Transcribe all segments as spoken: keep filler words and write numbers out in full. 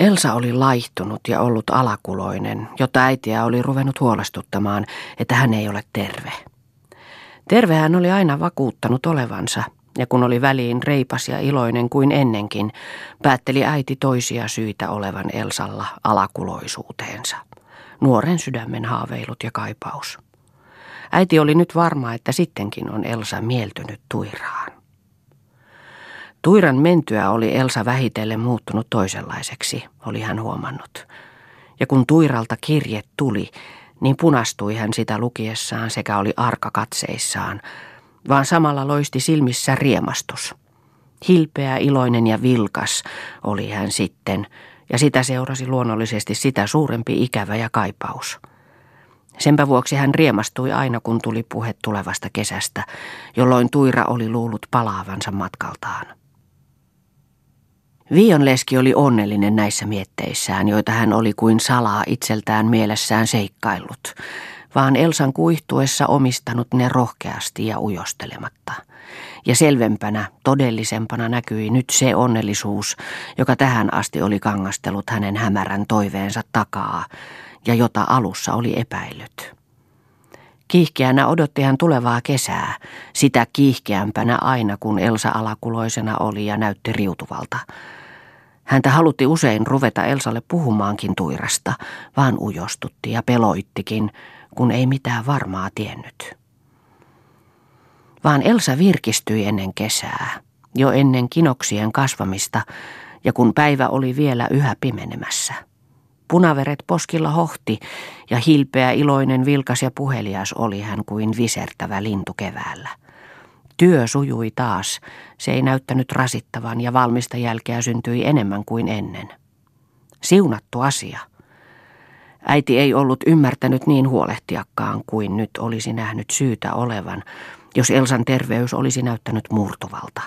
Elsa oli laihtunut ja ollut alakuloinen, jota äitiä oli ruvennut huolestuttamaan, että hän ei ole terve. Terve hän oli aina vakuuttanut olevansa, ja kun oli väliin reipas ja iloinen kuin ennenkin, päätteli äiti toisia syitä olevan Elsalla alakuloisuuteensa. Nuoren sydämen haaveilut ja kaipaus. Äiti oli nyt varma, että sittenkin on Elsa mieltynyt Tuiraan. Tuiran mentyä oli Elsa vähitellen muuttunut toisenlaiseksi, oli hän huomannut. Ja kun Tuiralta kirje tuli, niin punastui hän sitä lukiessaan sekä oli arka katseissaan, vaan samalla loisti silmissä riemastus. Hilpeä, iloinen ja vilkas oli hän sitten, ja sitä seurasi luonnollisesti sitä suurempi ikävä ja kaipaus. Senpä vuoksi hän riemastui aina, kun tuli puhe tulevasta kesästä, jolloin Tuira oli luullut palaavansa matkaltaan. Viion leski oli onnellinen näissä mietteissään, joita hän oli kuin salaa itseltään mielessään seikkaillut, vaan Elsan kuihtuessa omistanut ne rohkeasti ja ujostelematta. Ja selvempänä, todellisempana näkyi nyt se onnellisuus, joka tähän asti oli kangastellut hänen hämärän toiveensa takaa, ja jota alussa oli epäillyt. Kiihkeänä odotti hän tulevaa kesää, sitä kiihkeämpänä aina kun Elsa alakuloisena oli ja näytti riutuvalta. Häntä halutti usein ruveta Elsalle puhumaankin Tuirasta, vaan ujostutti ja peloittikin, kun ei mitään varmaa tiennyt. Vaan Elsa virkistyi ennen kesää, jo ennen kinoksien kasvamista ja kun päivä oli vielä yhä pimenemässä. Punaveret poskilla hohti ja hilpeä, iloinen, vilkas ja puhelias oli hän kuin visertävä lintu keväällä. Työ sujui taas, se ei näyttänyt rasittavan ja valmista jälkeä syntyi enemmän kuin ennen. Siunattu asia. Äiti ei ollut ymmärtänyt niin huolehtiakaan kuin nyt olisi nähnyt syytä olevan, jos Elsan terveys olisi näyttänyt murtuvalta.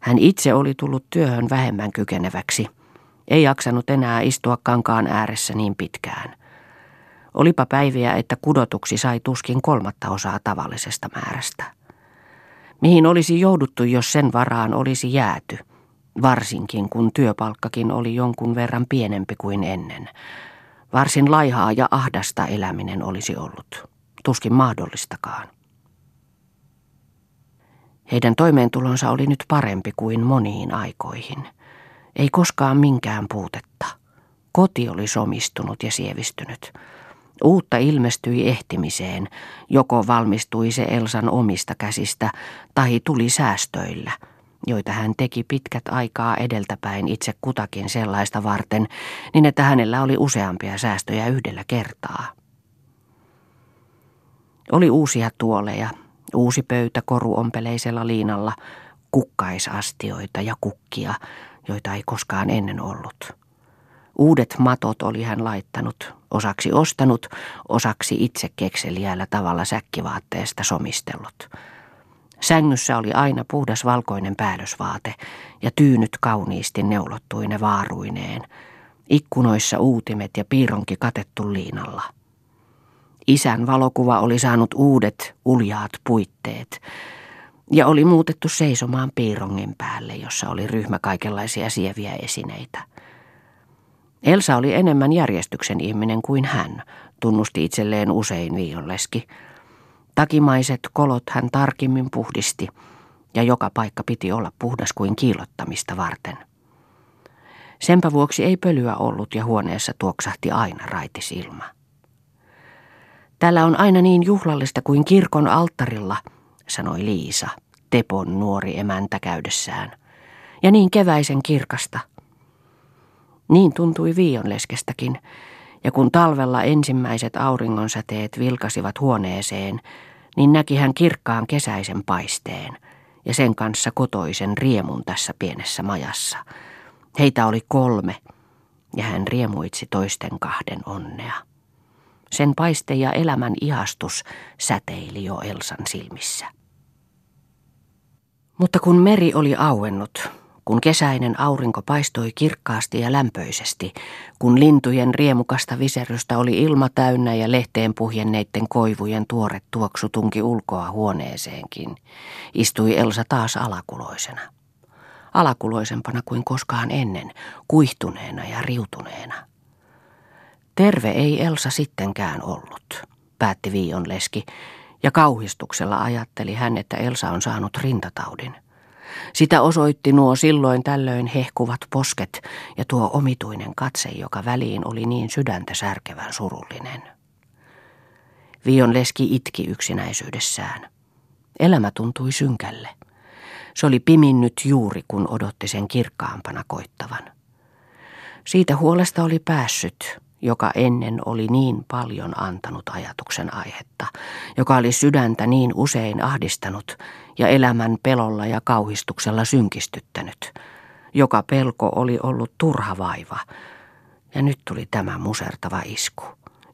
Hän itse oli tullut työhön vähemmän kykeneväksi. Ei jaksanut enää istua kankaan ääressä niin pitkään. Olipa päiviä, että kudotuksi sai tuskin kolmatta osaa tavallisesta määrästä. Mihin olisi jouduttu, jos sen varaan olisi jääty, varsinkin kun työpalkkakin oli jonkun verran pienempi kuin ennen. Varsin laihaa ja ahdasta eläminen olisi ollut, tuskin mahdollistakaan. Heidän toimeentulonsa oli nyt parempi kuin moniin aikoihin. Ei koskaan minkään puutetta. Koti oli somistunut ja sievistynyt. Uutta ilmestyi ehtimiseen. Joko valmistui se Elsan omista käsistä, tai tuli säästöillä, joita hän teki pitkät aikaa edeltäpäin itse kutakin sellaista varten, niin että hänellä oli useampia säästöjä yhdellä kertaa. Oli uusia tuoleja, uusi pöytä koruompeleisella liinalla, kukkaisastioita ja kukkia, joita ei koskaan ennen ollut. Uudet matot oli hän laittanut, osaksi ostanut, osaksi itse kekseliäällä tavalla säkkivaatteesta somistellut. Sängyssä oli aina puhdas valkoinen päällysvaate ja tyynyt kauniisti neulottuine vaaruineen. Ikkunoissa uutimet ja piironki katettu liinalla. Isän valokuva oli saanut uudet, uljaat puitteet. Ja oli muutettu seisomaan piirongin päälle, jossa oli ryhmä kaikenlaisia sieviä esineitä. Elsa oli enemmän järjestyksen ihminen kuin hän, tunnusti itselleen usein Viionleski. Takimaiset kolot hän tarkimmin puhdisti, ja joka paikka piti olla puhdas kuin kiillottamista varten. Senpä vuoksi ei pölyä ollut ja huoneessa tuoksahti aina raitis ilma. Täällä on aina niin juhlallista kuin kirkon alttarilla, sanoi Liisa, Tepon nuori emäntä käydessään. Ja niin keväisen kirkasta. Niin tuntui Viionleskestäkin, ja kun talvella ensimmäiset auringonsäteet vilkasivat huoneeseen, niin näki hän kirkkaan kesäisen paisteen, ja sen kanssa kotoisen riemun tässä pienessä majassa. Heitä oli kolme, ja hän riemuitsi toisten kahden onnea. Sen paiste ja elämän ihastus säteili jo Elsan silmissä. Mutta kun meri oli auennut, kun kesäinen aurinko paistoi kirkkaasti ja lämpöisesti, kun lintujen riemukasta viserrystä oli ilma täynnä ja lehteen puhjenneiden koivujen tuore tuoksu tunki ulkoa huoneeseenkin, istui Elsa taas alakuloisena. alakuloisempana kuin koskaan ennen, kuihtuneena ja riutuneena. Terve ei Elsa sittenkään ollut, päätti Viion leski, ja kauhistuksella ajatteli hän, että Elsa on saanut rintataudin. Sitä osoitti nuo silloin tällöin hehkuvat posket ja tuo omituinen katse, joka väliin oli niin sydäntä särkevän surullinen. Viion leski itki yksinäisyydessään. Elämä tuntui synkälle. Se oli piminnyt juuri, kun odotti sen kirkkaampana koittavan. Siitä huolesta oli päässyt, joka ennen oli niin paljon antanut ajatuksen aihetta, joka oli sydäntä niin usein ahdistanut ja elämän pelolla ja kauhistuksella synkistyttänyt, joka pelko oli ollut turha vaiva. Ja nyt tuli tämä musertava isku,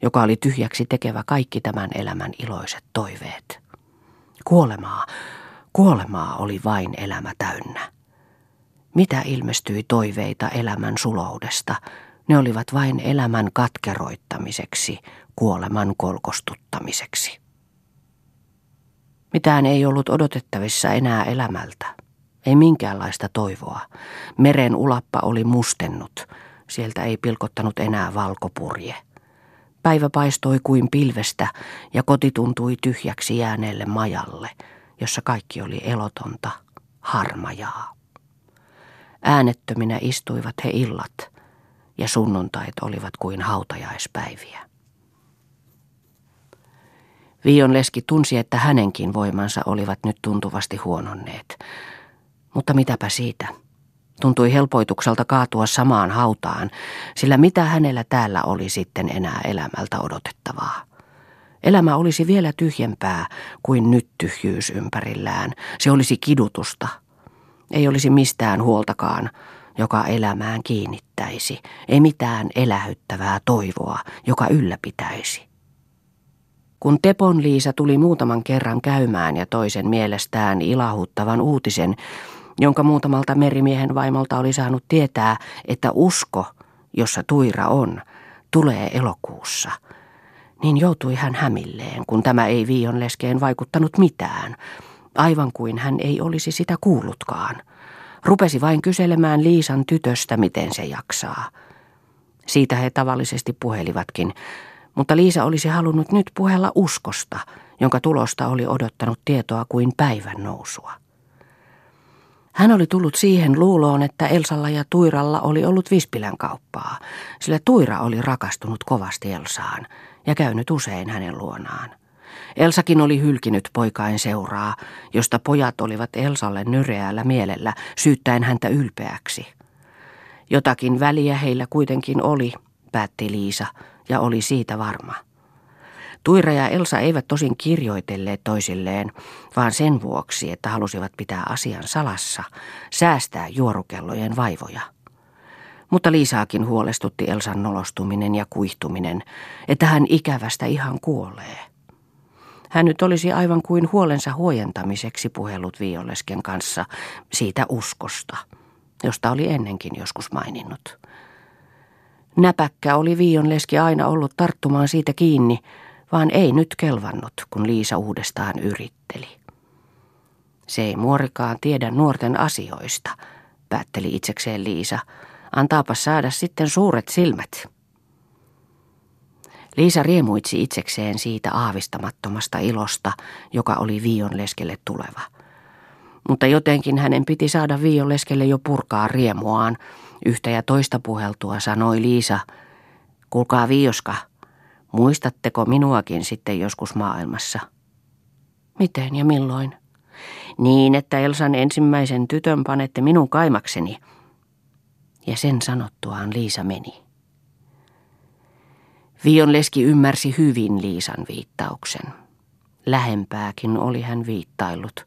joka oli tyhjäksi tekevä kaikki tämän elämän iloiset toiveet. Kuolemaa, kuolemaa oli vain elämä täynnä. Mitä ilmestyi toiveita elämän suloudesta? Ne olivat vain elämän katkeroittamiseksi, kuoleman kolkostuttamiseksi. Mitään ei ollut odotettavissa enää elämältä. Ei minkäänlaista toivoa. Meren ulappa oli mustennut. Sieltä ei pilkottanut enää valkopurje. Päivä paistoi kuin pilvestä ja koti tuntui tyhjäksi jääneelle majalle, jossa kaikki oli elotonta, harmajaa. Äänettöminä istuivat he illat, ja sunnuntait olivat kuin hautajaispäiviä. Viion leski tunsi, että hänenkin voimansa olivat nyt tuntuvasti huononneet. Mutta mitäpä siitä? Tuntui helpoitukselta kaatua samaan hautaan, sillä mitä hänellä täällä oli sitten enää elämältä odotettavaa? Elämä olisi vielä tyhjempää kuin nyt tyhjyys ympärillään. Se olisi kidutusta. Ei olisi mistään huoltakaan, joka elämään kiinnittäisi. Ei mitään elähyttävää toivoa, joka ylläpitäisi. Kun Tepon Liisa tuli muutaman kerran käymään ja toisen mielestään ilahuttavan uutisen, jonka muutamalta merimiehen vaimolta oli saanut tietää, että usko, jossa Tuira on, tulee elokuussa, niin joutui hän hämilleen, kun tämä ei Viion leskeen vaikuttanut mitään, aivan kuin hän ei olisi sitä kuullutkaan. Rupesi vain kyselemään Liisan tytöstä, miten se jaksaa. Siitä he tavallisesti puhelivatkin, mutta Liisa olisi halunnut nyt puhella uskosta, jonka tulosta oli odottanut tietoa kuin päivän nousua. Hän oli tullut siihen luuloon, että Elsalla ja Tuiralla oli ollut Vispilän kauppaa, sillä Tuira oli rakastunut kovasti Elsaan ja käynyt usein hänen luonaan. Elsakin oli hylkinyt poikain seuraa, josta pojat olivat Elsalle nyreällä mielellä, syyttäen häntä ylpeäksi. Jotakin väliä heillä kuitenkin oli, päätti Liisa, ja oli siitä varma. Tuira ja Elsa eivät tosin kirjoitelleet toisilleen, vaan sen vuoksi, että halusivat pitää asian salassa, säästää juorukellojen vaivoja. Mutta Liisaakin huolestutti Elsan nolostuminen ja kuihtuminen, että hän ikävästä ihan kuolee. Hän nyt olisi aivan kuin huolensa huojentamiseksi puhellut Viion lesken kanssa siitä uskosta, josta oli ennenkin joskus maininnut. Näpäkkä oli Viion leski aina ollut tarttumaan siitä kiinni, vaan ei nyt kelvannut, kun Liisa uudestaan yritteli. Se ei muorikaan tiedä nuorten asioista, päätteli itsekseen Liisa. Antaapas saada sitten suuret silmät. Liisa riemuitsi itsekseen siitä aavistamattomasta ilosta, joka oli Viion leskelle tuleva. Mutta jotenkin hänen piti saada Viion leskelle jo purkaa riemuaan. Yhtä ja toista puheltua sanoi Liisa, kuulkaa Viioska, muistatteko minuakin sitten joskus maailmassa? Miten ja milloin? Niin, että Elsan ensimmäisen tytön panette minun kaimakseni. Ja sen sanottuaan Liisa meni. Viion leski ymmärsi hyvin Liisan viittauksen. Lähempääkin oli hän viittaillut.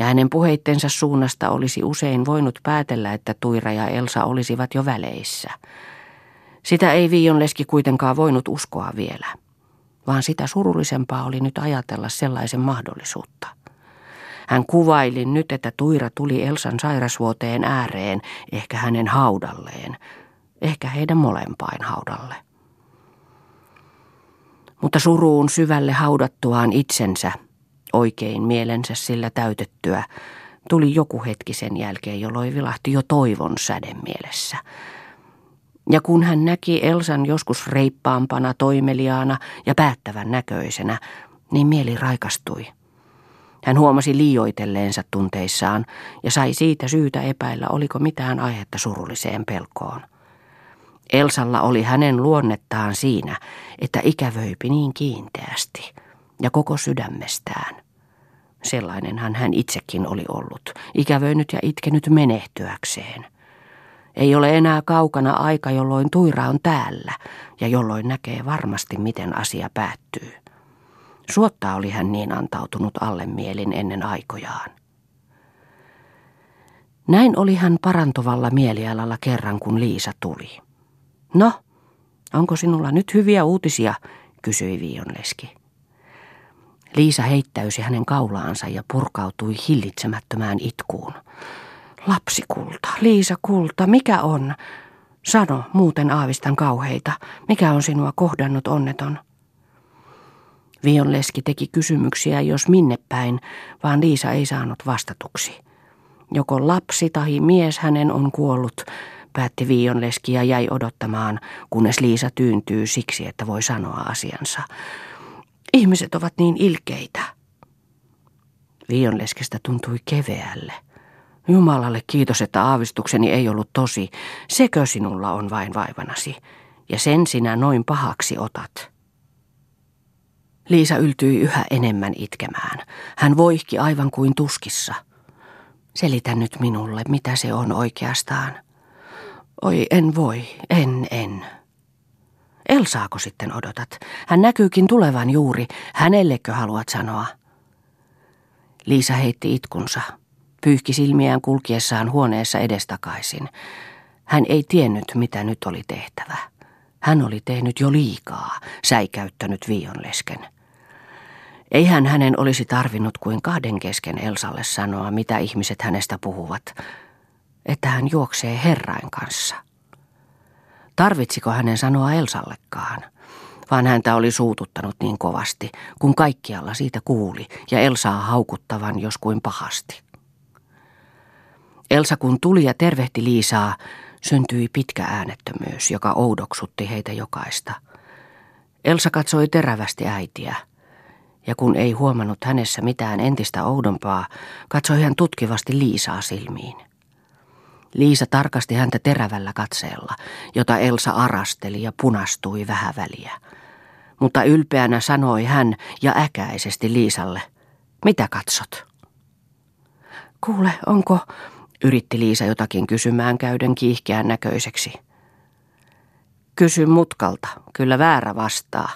Ja hänen puheittensa suunnasta olisi usein voinut päätellä, että Tuira ja Elsa olisivat jo väleissä. Sitä ei Viion leski kuitenkaan voinut uskoa vielä, vaan sitä surullisempaa oli nyt ajatella sellaisen mahdollisuutta. Hän kuvaili nyt, että Tuira tuli Elsan sairasvuoteen ääreen, ehkä hänen haudalleen, ehkä heidän molempain haudalle. Mutta suruun syvälle haudattuaan itsensä, oikein mielensä sillä täytettyä, Tuli joku hetki sen jälkeen, jolloin vilahti jo toivon säde mielessä. Ja kun hän näki Elsan joskus reippaampana, toimeliaana ja päättävän näköisenä, niin mieli raikastui. Hän huomasi liioitelleensa tunteissaan ja sai siitä syytä epäillä, oliko mitään aihetta surulliseen pelkoon. Elsalla oli hänen luonnettaan siinä, että ikävöipi niin kiinteästi ja koko sydämestään. Sellainenhan hän itsekin oli ollut, ikävöinyt ja itkenyt menehtyäkseen. Ei ole enää kaukana aika, jolloin tuira on täällä ja jolloin näkee varmasti, miten asia päättyy. Suotta oli hän niin antautunut alle mielin ennen aikojaan. Näin oli hän parantuvalla mielialalla kerran, kun Liisa tuli. No, onko sinulla nyt hyviä uutisia, kysyi Viionleski. Liisa heittäysi hänen kaulaansa ja purkautui hillitsemättömään itkuun. Lapsikulta, Liisa kulta, mikä on? Sano, muuten aavistan kauheita. Mikä on sinua kohdannut, onneton? Viionleski teki kysymyksiä jos minne päin, vaan Liisa ei saanut vastatuksi. Joko lapsi tai mies hänen on kuollut, päätti Viionleski ja jäi odottamaan, kunnes Liisa tyyntyy siksi, että voi sanoa asiansa. Ihmiset ovat niin ilkeitä. Viionleskestä tuntui keveälle. Jumalalle kiitos, että aavistukseni ei ollut tosi. Sekö sinulla on vain vaivanasi, ja sen sinä noin pahaksi otat. Liisa yltyi yhä enemmän itkemään. Hän voihki aivan kuin tuskissa. Selitä nyt minulle, mitä se on oikeastaan. Oi, en voi, en, en. Elsaako sitten odotat? Hän näkyykin tulevan juuri. Hänellekö haluat sanoa? Liisa heitti itkunsa. Pyyhki silmiään kulkiessaan huoneessa edestakaisin. Hän ei tiennyt, mitä nyt oli tehtävä. Hän oli tehnyt jo liikaa, säikäyttänyt Viionlesken. Eihän hänen olisi tarvinnut kuin kahden kesken Elsalle sanoa, mitä ihmiset hänestä puhuvat. Että hän juoksee herrain kanssa. Tarvitsiko hänen sanoa Elsallekaan? Vaan häntä oli suututtanut niin kovasti, kun kaikkialla siitä kuuli ja Elsaa haukuttavan jos kuin pahasti. Elsa kun tuli ja tervehti Liisaa, syntyi pitkä äänettömyys, joka oudoksutti heitä jokaista. Elsa katsoi terävästi äitiä, ja kun ei huomannut hänessä mitään entistä oudompaa, katsoi hän tutkivasti Liisaa silmiin. Liisa tarkasti häntä terävällä katseella, jota Elsa arasteli ja punastui vähän väliä. Mutta ylpeänä sanoi hän ja äkäisesti Liisalle, mitä katsot? Kuule, onko... yritti Liisa jotakin kysymään käyden kiihkeän näköiseksi. Kysy mutkalta, kyllä väärä vastaa,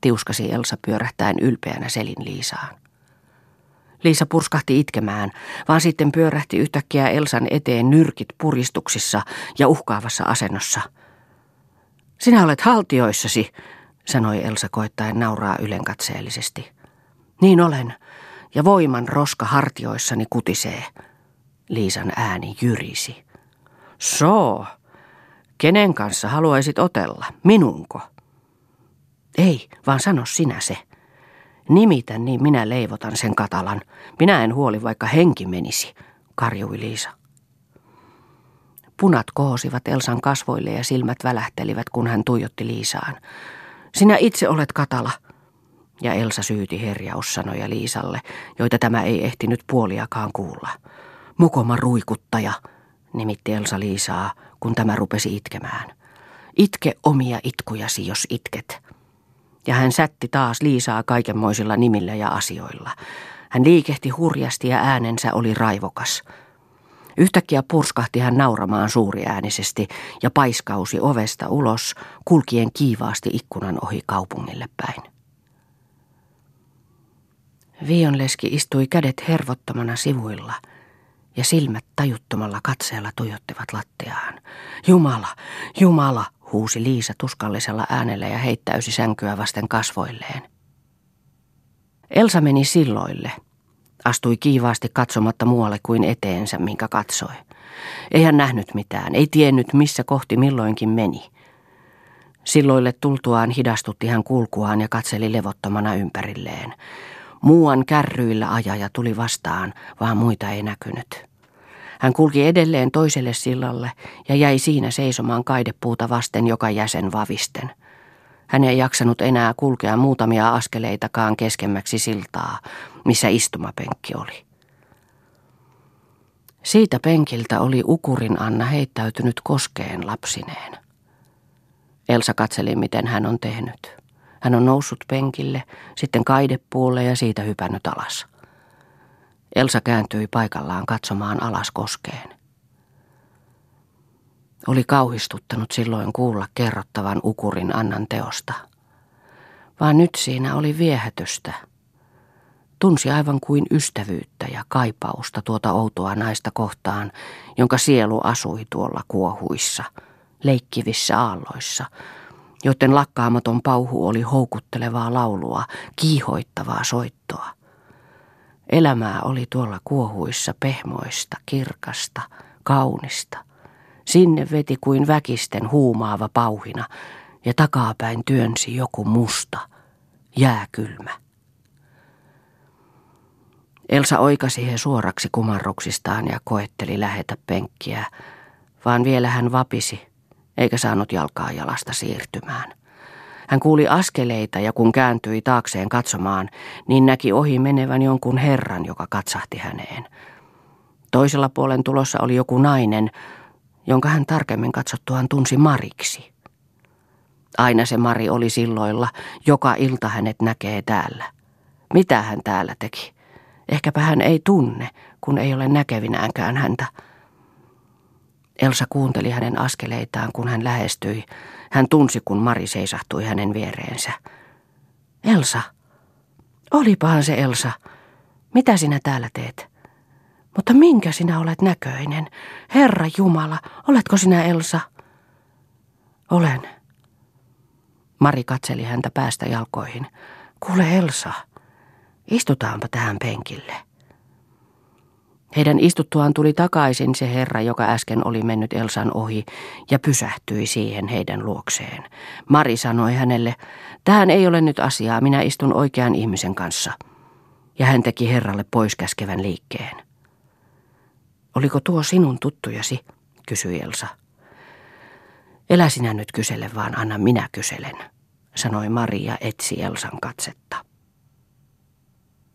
tiuskasi Elsa pyörähtäen ylpeänä selin Liisaan. Liisa purskahti itkemään, vaan sitten pyörähti yhtäkkiä Elsan eteen nyrkit puristuksissa ja uhkaavassa asennossa. Sinä olet haltioissasi, sanoi Elsa koettaen nauraa ylenkatseellisesti. Niin olen, ja voiman roska hartioissani kutisee. Liisan ääni jyrisi. Soo, kenen kanssa haluaisit otella? Minunko? Ei, vaan sano sinä se. Nimitä, niin minä leivotan sen katalan. Minä en huoli, vaikka henki menisi, karjui Liisa. Punat kohosivat Elsan kasvoille ja silmät välähtelivät, kun hän tuijotti Liisaan. Sinä itse olet katala. Ja Elsa syyti herjaussanoja Liisalle, joita tämä ei ehtinyt puoliakaan kuulla. Mokoma ruikuttaja, nimitti Elsa Liisaa, kun tämä rupesi itkemään. Itke omia itkujasi, jos itket. Ja hän sätti taas Liisaa kaikenmoisilla nimillä ja asioilla. Hän liikehti hurjasti ja äänensä oli raivokas. Yhtäkkiä purskahti hän nauramaan suuriäänisesti ja paiskausi ovesta ulos, kulkien kiivaasti ikkunan ohi kaupungille päin. Viionleski istui kädet hervottomana sivuilla. Ja silmät tajuttomalla katseella tuijottivat lattiaan. Jumala, Jumala, huusi Liisa tuskallisella äänellä ja heittäysi sänkyä vasten kasvoilleen. Elsa meni silloille. Astui kiivaasti katsomatta muualle kuin eteensä, minkä katsoi. Ei hän nähnyt mitään, ei tiennyt missä kohti milloinkin meni. Silloille tultuaan hidastutti hän kulkuaan ja katseli levottomana ympärilleen. Muuan kärryillä ajaja tuli vastaan, vaan muita ei näkynyt. Hän kulki edelleen toiselle sillalle ja jäi siinä seisomaan kaidepuuta vasten joka jäsen vavisten. Hän ei jaksanut enää kulkea muutamia askeleitakaan keskemmäksi siltaa, missä istumapenkki oli. Siitä penkiltä oli ukurin Anna heittäytynyt koskeen lapsineen. Elsa katseli, miten hän on tehnyt. Hän on noussut penkille, sitten kaidepuulle ja siitä hypännyt alas. Elsa kääntyi paikallaan katsomaan alas koskeen. Oli kauhistuttanut silloin kuulla kerrottavan ukurin Annan teosta. Vaan nyt siinä oli viehätystä. Tunsi aivan kuin ystävyyttä ja kaipausta tuota outoa naista kohtaan, jonka sielu asui tuolla kuohuissa, leikkivissä aalloissa, joten lakkaamaton pauhu oli houkuttelevaa laulua, kiihoittavaa soittoa. Elämää oli tuolla kuohuissa pehmoista, kirkasta, kaunista. Sinne veti kuin väkisten huumaava pauhina ja takapäin työnsi joku musta, jääkylmä. Elsa oikasi he suoraksi kumarruksistaan ja koetteli lähetä penkkiä, vaan vielä hän vapisi, eikä saanut jalkaa jalasta siirtymään. Hän kuuli askeleita ja kun kääntyi taakseen katsomaan, niin näki ohi menevän jonkun herran, joka katsahti häneen. Toisella puolen tulossa oli joku nainen, jonka hän tarkemmin katsottuaan tunsi Mariksi. Aina se Mari oli silloilla, joka ilta hänet näkee täällä. Mitä hän täällä teki? Ehkäpä hän ei tunne, kun ei ole näkevinäänkään häntä. Elsa kuunteli hänen askeleitaan, kun hän lähestyi. Hän tunsi, kun Mari seisahtui hänen viereensä. Elsa! Olipahan se Elsa! Mitä sinä täällä teet? Mutta minkä sinä olet näköinen? Herra Jumala, oletko sinä Elsa? Olen. Mari katseli häntä päästä jalkoihin. Kuule Elsa, istutaanpa tähän penkille. Heidän istuttuaan tuli takaisin se herra, joka äsken oli mennyt Elsan ohi, ja pysähtyi siihen heidän luokseen. Mari sanoi hänelle, tähän ei ole nyt asiaa, minä istun oikean ihmisen kanssa. Ja hän teki herralle poiskäskevän liikkeen. Oliko tuo sinun tuttujasi, kysyi Elsa. Elä sinä nyt kysele, vaan anna minä kyselen, sanoi Mari ja etsi Elsan katsetta.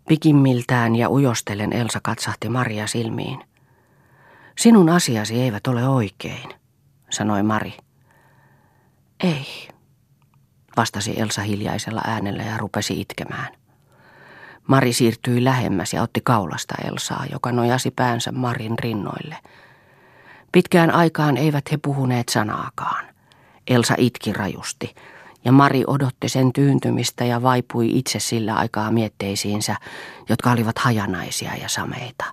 Pikimmiltään ja ujostellen Elsa katsahti Maria silmiin. Sinun asiasi eivät ole oikein, sanoi Mari. Ei, vastasi Elsa hiljaisella äänellä ja rupesi itkemään. Mari siirtyi lähemmäs ja otti kaulasta Elsaa, joka nojasi päänsä Marin rinnoille. Pitkään aikaan eivät he puhuneet sanaakaan. Elsa itki rajusti, ja Mari odotti sen tyyntymistä ja vaipui itse sillä aikaa mietteisiinsä, jotka olivat hajanaisia ja sameita,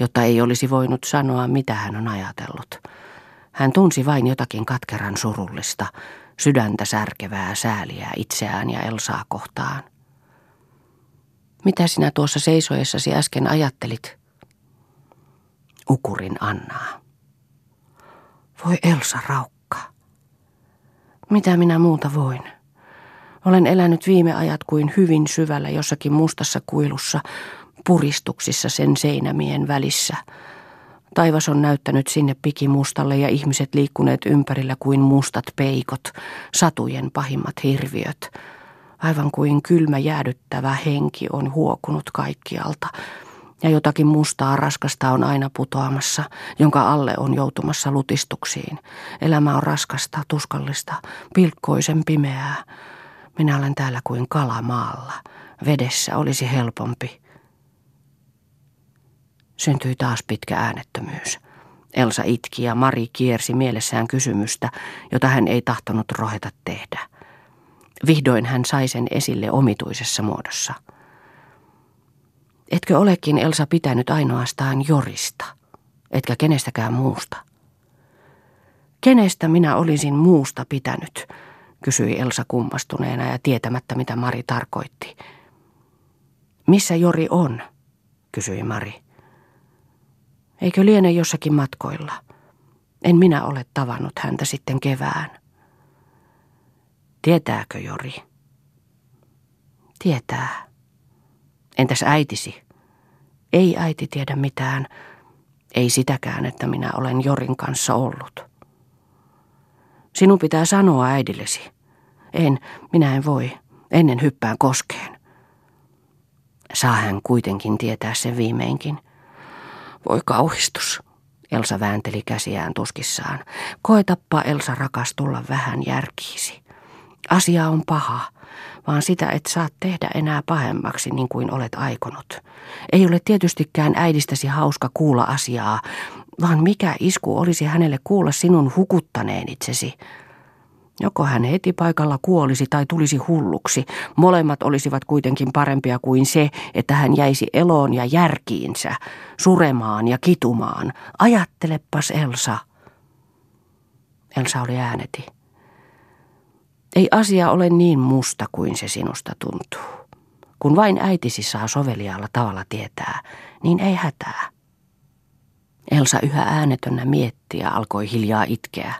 jotta ei olisi voinut sanoa, mitä hän on ajatellut. Hän tunsi vain jotakin katkeran surullista, sydäntä särkevää sääliä itseään ja Elsaa kohtaan. Mitä sinä tuossa seisoessasi äsken ajattelit? Ukurin Annaa. Voi Elsa raukka. Mitä minä muuta voin? Olen elänyt viime ajat kuin hyvin syvällä jossakin mustassa kuilussa, puristuksissa sen seinämien välissä. Taivas on näyttänyt sinne pikimustalle ja ihmiset liikkuneet ympärillä kuin mustat peikot, satujen pahimmat hirviöt. Aivan kuin kylmä jäädyttävä henki on huokunut kaikkialta, ja jotakin mustaa raskasta on aina putoamassa, jonka alle on joutumassa lutistuksiin. Elämä on raskasta, tuskallista, pilkkoisen pimeää. Minä olen täällä kuin kala maalla. Vedessä olisi helpompi. Syntyi taas pitkä äänettömyys. Elsa itki ja Mari kiersi mielessään kysymystä, jota hän ei tahtonut roheta tehdä. Vihdoin hän sai sen esille omituisessa muodossa. Etkö olekin, Elsa, pitänyt ainoastaan Jorista, etkä kenestäkään muusta? Kenestä minä olisin muusta pitänyt, kysyi Elsa kummastuneena ja tietämättä, mitä Mari tarkoitti. Missä Jori on, kysyi Mari. Eikö liene jossakin matkoilla? En minä ole tavannut häntä sitten kevään. Tietääkö Jori? Tietää. Entäs äitisi? Ei äiti tiedä mitään. Ei sitäkään, että minä olen Jorin kanssa ollut. Sinun pitää sanoa äidillesi. En, minä en voi. Ennen hyppään koskeen. Saa hän kuitenkin tietää sen viimeinkin. Voi kauhistus. Elsa väänteli käsiään tuskissaan. Koetappa, Elsa rakas, tulla vähän järkiisi. Asia on paha, vaan sitä et saa tehdä enää pahemmaksi niin kuin olet aikonut. Ei ole tietystikään äidistäsi hauska kuulla asiaa, vaan mikä isku olisi hänelle kuulla sinun hukuttaneen itsesi. Joko hän heti paikalla kuolisi tai tulisi hulluksi. Molemmat olisivat kuitenkin parempia kuin se, että hän jäisi eloon ja järkiinsä, suremaan ja kitumaan. Ajattelepas, Elsa. Elsa oli ääneti. Ei asia ole niin musta kuin se sinusta tuntuu. Kun vain äitisi saa soveliaalla tavalla tietää, niin ei hätää. Elsa yhä äänetönnä mietti ja alkoi hiljaa itkeä.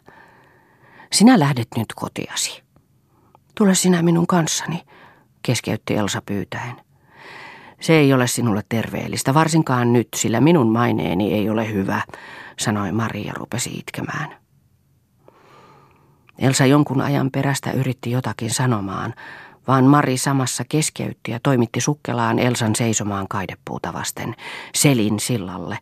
Sinä lähdet nyt kotiasi. Tule sinä minun kanssani, keskeytti Elsa pyytäen. Se ei ole sinulle terveellistä, varsinkaan nyt, sillä minun maineeni ei ole hyvä, sanoi Mari ja rupesi itkemään. Elsa jonkun ajan perästä yritti jotakin sanomaan, vaan Mari samassa keskeytti ja toimitti sukkelaan Elsan seisomaan kaidepuuta vasten selin sillalle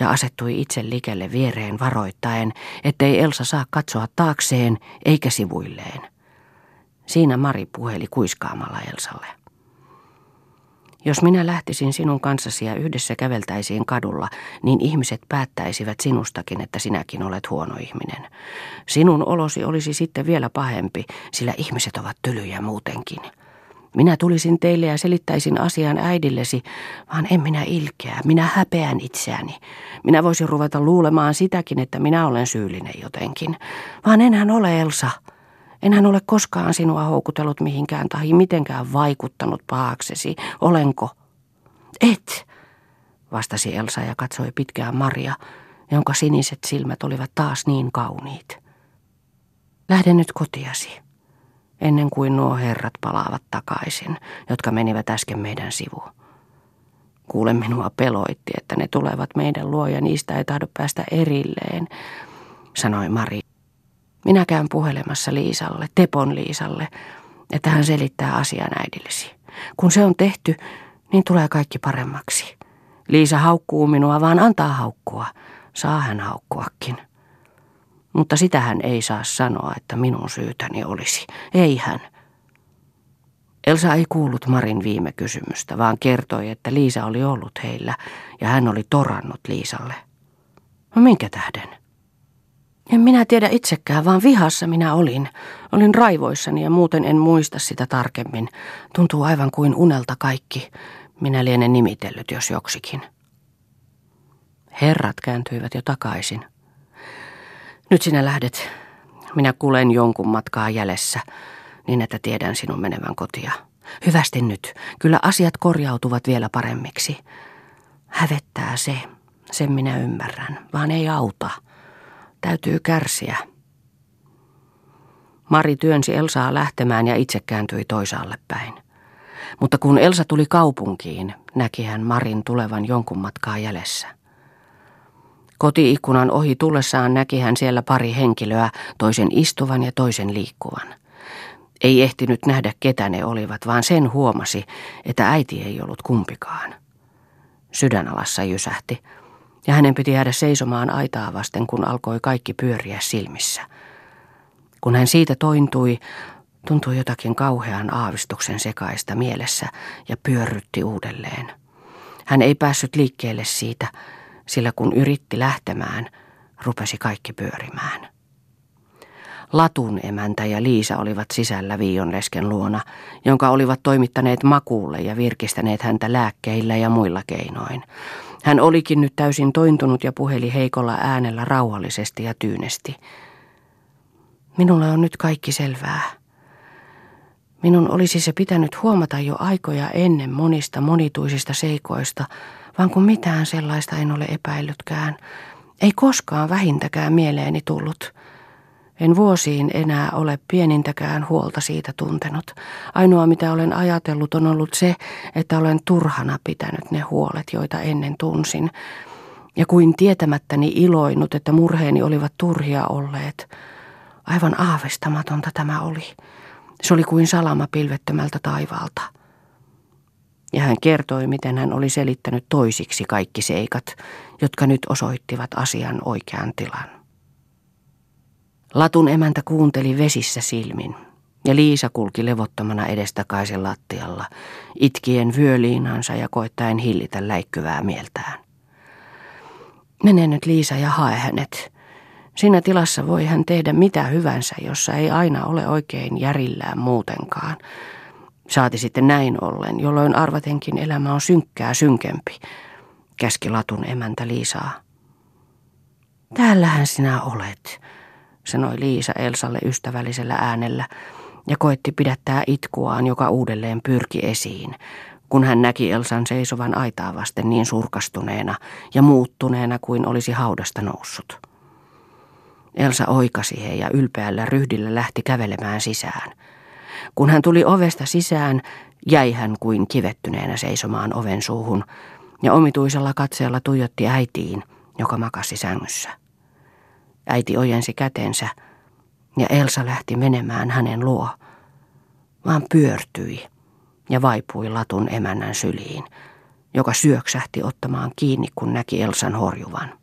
ja asettui itse likelle viereen varoittaen, ettei Elsa saa katsoa taakseen eikä sivuilleen. Siinä Mari puheli kuiskaamalla Elsalle. Jos minä lähtisin sinun kanssasi ja yhdessä käveltäisiin kadulla, niin ihmiset päättäisivät sinustakin, että sinäkin olet huono ihminen. Sinun olosi olisi sitten vielä pahempi, sillä ihmiset ovat tylyjä muutenkin. Minä tulisin teille ja selittäisin asian äidillesi, vaan en minä ilkeä, minä häpeän itseäni. Minä voisin ruveta luulemaan sitäkin, että minä olen syyllinen jotenkin. Vaan enhän ole, Elsa. Enhän ole koskaan sinua houkutellut mihinkään tai mitenkään vaikuttanut pahaksesi, olenko? Et, vastasi Elsa ja katsoi pitkään Maria, jonka siniset silmät olivat taas niin kauniit. Lähde nyt kotiasi, ennen kuin nuo herrat palaavat takaisin, jotka menivät äsken meidän sivuun. Kuule, minua peloitti, että ne tulevat meidän luo ja niistä ei tahdo päästä erilleen, sanoi Mari. Minä käyn puhelemassa Liisalle, Tepon Liisalle, että hän selittää asian äidillesi. Kun se on tehty, niin tulee kaikki paremmaksi. Liisa haukkuu minua, vaan antaa haukkua. Saa hän haukkuakin. Mutta sitä hän ei saa sanoa, että minun syytäni olisi. Ei hän. Elsa ei kuullut Marin viime kysymystä, vaan kertoi, että Liisa oli ollut heillä ja hän oli torannut Liisalle. No minkä tähden? En minä tiedä itsekään, vaan vihassa minä olin. Olin raivoissani ja muuten en muista sitä tarkemmin. Tuntuu aivan kuin unelta kaikki. Minä lienen nimitellyt, jos joksikin. Herrat kääntyivät jo takaisin. Nyt sinä lähdet. Minä kulen jonkun matkaa jäljessä, niin että tiedän sinun menevän kotia. Hyvästi nyt. Kyllä asiat korjautuvat vielä paremmiksi. Hävettää se. Sen minä ymmärrän, vaan ei auta. Täytyy kärsiä. Mari työnsi Elsaa lähtemään ja itse kääntyi toisaalle päin. Mutta kun Elsa tuli kaupunkiin, näki hän Marin tulevan jonkun matkaa jäljessä. Kotiikkunan ohi tullessaan näki hän siellä pari henkilöä, toisen istuvan ja toisen liikkuvan. Ei ehtinyt nähdä, ketä ne olivat, vaan sen huomasi, että äiti ei ollut kumpikaan. Sydän alassa jysähti. Ja hänen piti jäädä seisomaan aitaa vasten, kun alkoi kaikki pyöriä silmissä. Kun hän siitä tointui, tuntui jotakin kauhean aavistuksen sekaista mielessä ja pyörrytti uudelleen. Hän ei päässyt liikkeelle siitä, sillä kun yritti lähtemään, rupesi kaikki pyörimään. Latun emäntä ja Liisa olivat sisällä Viionlesken luona, jonka olivat toimittaneet makuulle ja virkistäneet häntä lääkkeillä ja muilla keinoin. Hän olikin nyt täysin tointunut ja puheli heikolla äänellä rauhallisesti ja tyynesti. Minulle on nyt kaikki selvää. Minun olisi se pitänyt huomata jo aikoja ennen monista monituisista seikoista, vaan kun mitään sellaista en ole epäillytkään. Ei koskaan vähintäkään mieleeni tullut. En vuosiin enää ole pienintäkään huolta siitä tuntenut. Ainoa mitä olen ajatellut on ollut se, että olen turhana pitänyt ne huolet, joita ennen tunsin. Ja kuin tietämättäni iloinut, että murheeni olivat turhia olleet. Aivan aavistamatonta tämä oli. Se oli kuin salama pilvettömältä taivaalta. Ja hän kertoi, miten hän oli selittänyt toisiksi kaikki seikat, jotka nyt osoittivat asian oikean tilan. Latun emäntä kuunteli vesissä silmin, ja Liisa kulki levottomana edestakaisin lattialla, itkien vyöliinansa ja koettaen hillitä läikkyvää mieltään. Mene nyt, Liisa, ja hae hänet. Siinä tilassa voi hän tehdä mitä hyvänsä, jossa ei aina ole oikein järillään muutenkaan. Saati sitten näin ollen, jolloin arvatenkin elämä on synkkää synkempi, käski Latun emäntä Liisaa. Täällähän sinä olet, sanoi Liisa Elsalle ystävällisellä äänellä ja koetti pidättää itkuaan, joka uudelleen pyrki esiin, kun hän näki Elsan seisovan aitaa vasten niin surkastuneena ja muuttuneena kuin olisi haudasta noussut. Elsa oikasi he ja ylpeällä ryhdillä lähti kävelemään sisään. Kun hän tuli ovesta sisään, jäi hän kuin kivettyneenä seisomaan oven suuhun ja omituisella katseella tuijotti äitiin, joka makasi sängyssä. Äiti ojensi kätensä ja Elsa lähti menemään hänen luo, vaan pyörtyi ja vaipui Latun emännän syliin, joka syöksähti ottamaan kiinni, kun näki Elsan horjuvan.